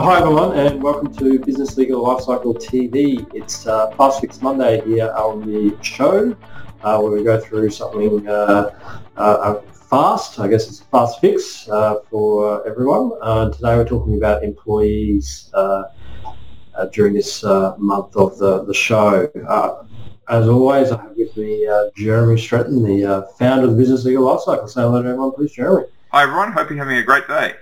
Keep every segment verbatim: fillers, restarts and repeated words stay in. Hi everyone, and welcome to Business Legal Lifecycle T V. It's uh, past six Monday here on the show, uh, where we go through something uh, uh, fast. I guess it's a fast fix uh, for everyone. Uh, today we're talking about employees uh, uh, during this uh, month of the, the show. Uh, as always, I have with me uh, Jeremy Stratton, the uh, founder of the Business Legal Lifecycle. Say hello to everyone, please, Jeremy. Hi everyone, hope you're having a great day.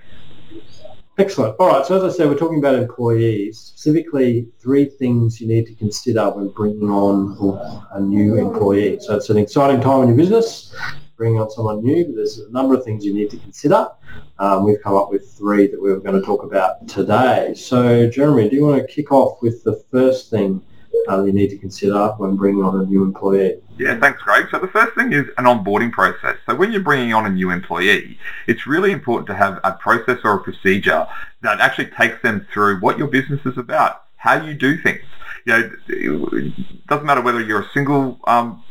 Excellent. All right, so as I said, we're talking about employees, specifically three things you need to consider when bringing on a new employee. So it's an exciting time in your business, bringing on someone new, but there's a number of things you need to consider. Um, we've come up with three that we were going to talk about today. So, Jeremy, do you want to kick off with the first thing uh, you need to consider when bringing on a new employee? Yeah, thanks, Greg. So the first thing is an onboarding process. So when you're bringing on a new employee, it's really important to have a process or a procedure that actually takes them through what your business is about, how you do things. You know, it doesn't matter whether you're a single um,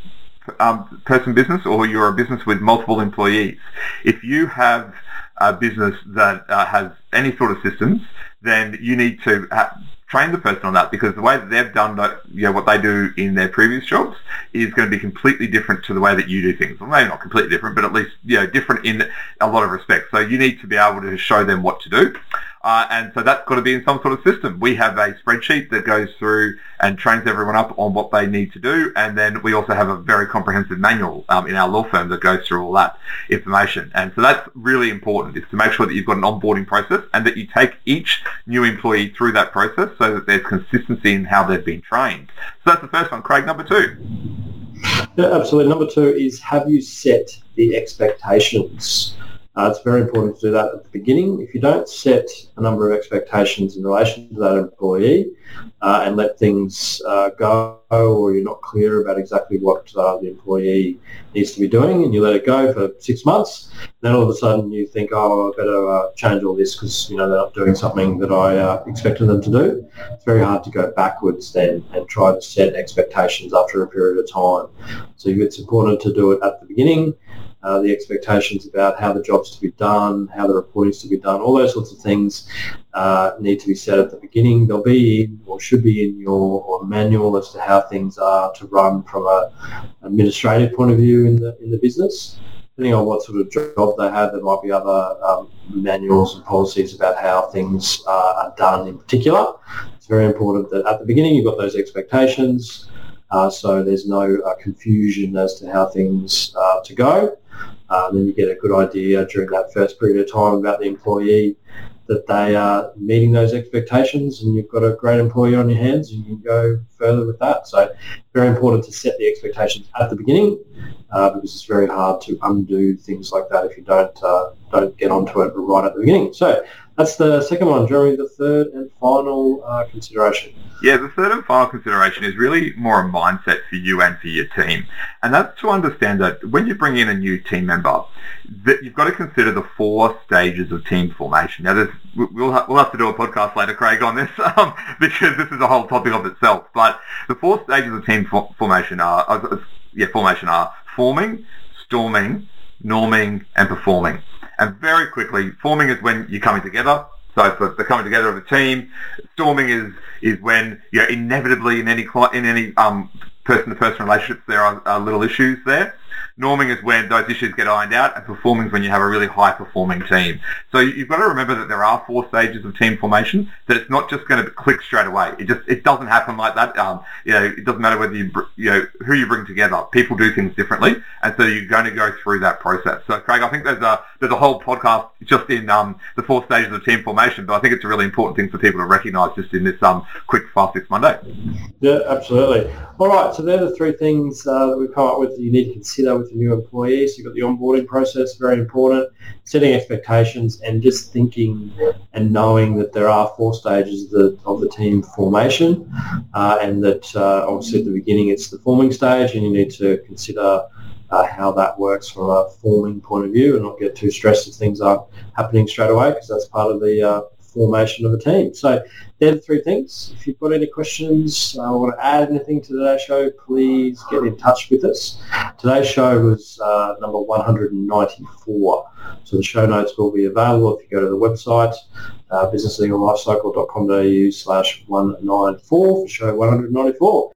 um, person business or you're a business with multiple employees. If you have a business that uh, has any sort of systems, then you need to ha- train the person on that, because the way that they've done that, you know, what they do in their previous jobs is going to be completely different to the way that you do things. Well, maybe not completely different, but at least, you know, different in a lot of respects. So you need to be able to show them what to do. Uh, and so that's got to be in some sort of system. We have a spreadsheet that goes through and trains everyone up on what they need to do. And then we also have a very comprehensive manual um, in our law firm that goes through all that information. And so that's really important, is to make sure that you've got an onboarding process and that you take each new employee through that process so that there's consistency in how they've been trained. So that's the first one. Craig, number two. Yeah, absolutely. Number two is, have you set the expectations? Uh, it's very important to do that at the beginning. If you don't set a number of expectations in relation to that employee uh, and let things uh, go, or you're not clear about exactly what uh, the employee needs to be doing, and you let it go for six months, then all of a sudden you think, oh, I better uh, change all this because, you know, they're not doing something that I uh, expected them to do. It's very hard to go backwards then and try to set expectations after a period of time. So it's important to do it at the beginning. Uh, the expectations about how the job's to be done, how the reporting's to be done, all those sorts of things uh, need to be set at the beginning. They'll be in, or should be in, your or manual as to how things are to run from a administrative point of view in the in the business. Depending on what sort of job they have, there might be other um, manuals and policies about how things uh, are done in particular. It's very important that at the beginning you've got those expectations, uh, so there's no uh, confusion as to how things are to go. Uh, then you get a good idea during that first period of time about the employee, that they are meeting those expectations, and you've got a great employee on your hands, and you can go further with that. So very important to set the expectations at the beginning uh, because it's very hard to undo things like that if you don't uh, don't get onto it right at the beginning. So that's the second one. Jeremy, the third and final uh, consideration. Yeah, the third and final consideration is really more a mindset for you and for your team. And that's to understand that when you bring in a new team member, that you've got to consider the four stages of team formation. Now, there's, we'll ha- we'll have to do a podcast later, Craig, on this um, because this is a whole topic of itself. But the four stages of team for- formation are uh, yeah formation are forming, storming, norming, and performing. And very quickly, forming is when you're coming together. So for the coming together of a team, storming is is when, you know, inevitably in any in any um person-to-person relationships there are, are little issues there. Norming is when those issues get ironed out, and performing is when you have a really high-performing team. So you've got to remember that there are four stages of team formation, that it's not just going to click straight away. It just it doesn't happen like that. Um, you know, it doesn't matter whether you you know who you bring together. People do things differently, and so you're going to go through that process. So, Craig, I think there's a there's a whole podcast just in um, the four stages of team formation, but I think it's a really important thing for people to recognise just in this um quick fast fix Monday. Yeah, absolutely. All right, so there are the three things uh, that we've come up with that you need to consider with a new employee. So you've got the onboarding process, very important, setting expectations, and just thinking and knowing that there are four stages of the, of the team formation, uh, and that uh, obviously at the beginning it's the forming stage, and you need to consider uh, how that works from a forming point of view and not get too stressed if things aren't happening straight away, because that's part of the uh, formation of a team. So they're the three things. If you've got any questions uh, or want to add anything to today's show, please get in touch with us. Today's show was uh, number one hundred ninety-four. So the show notes will be available if you go to the website, uh, business legal lifecycle dot com dot a u slash one ninety-four for show one hundred ninety-four.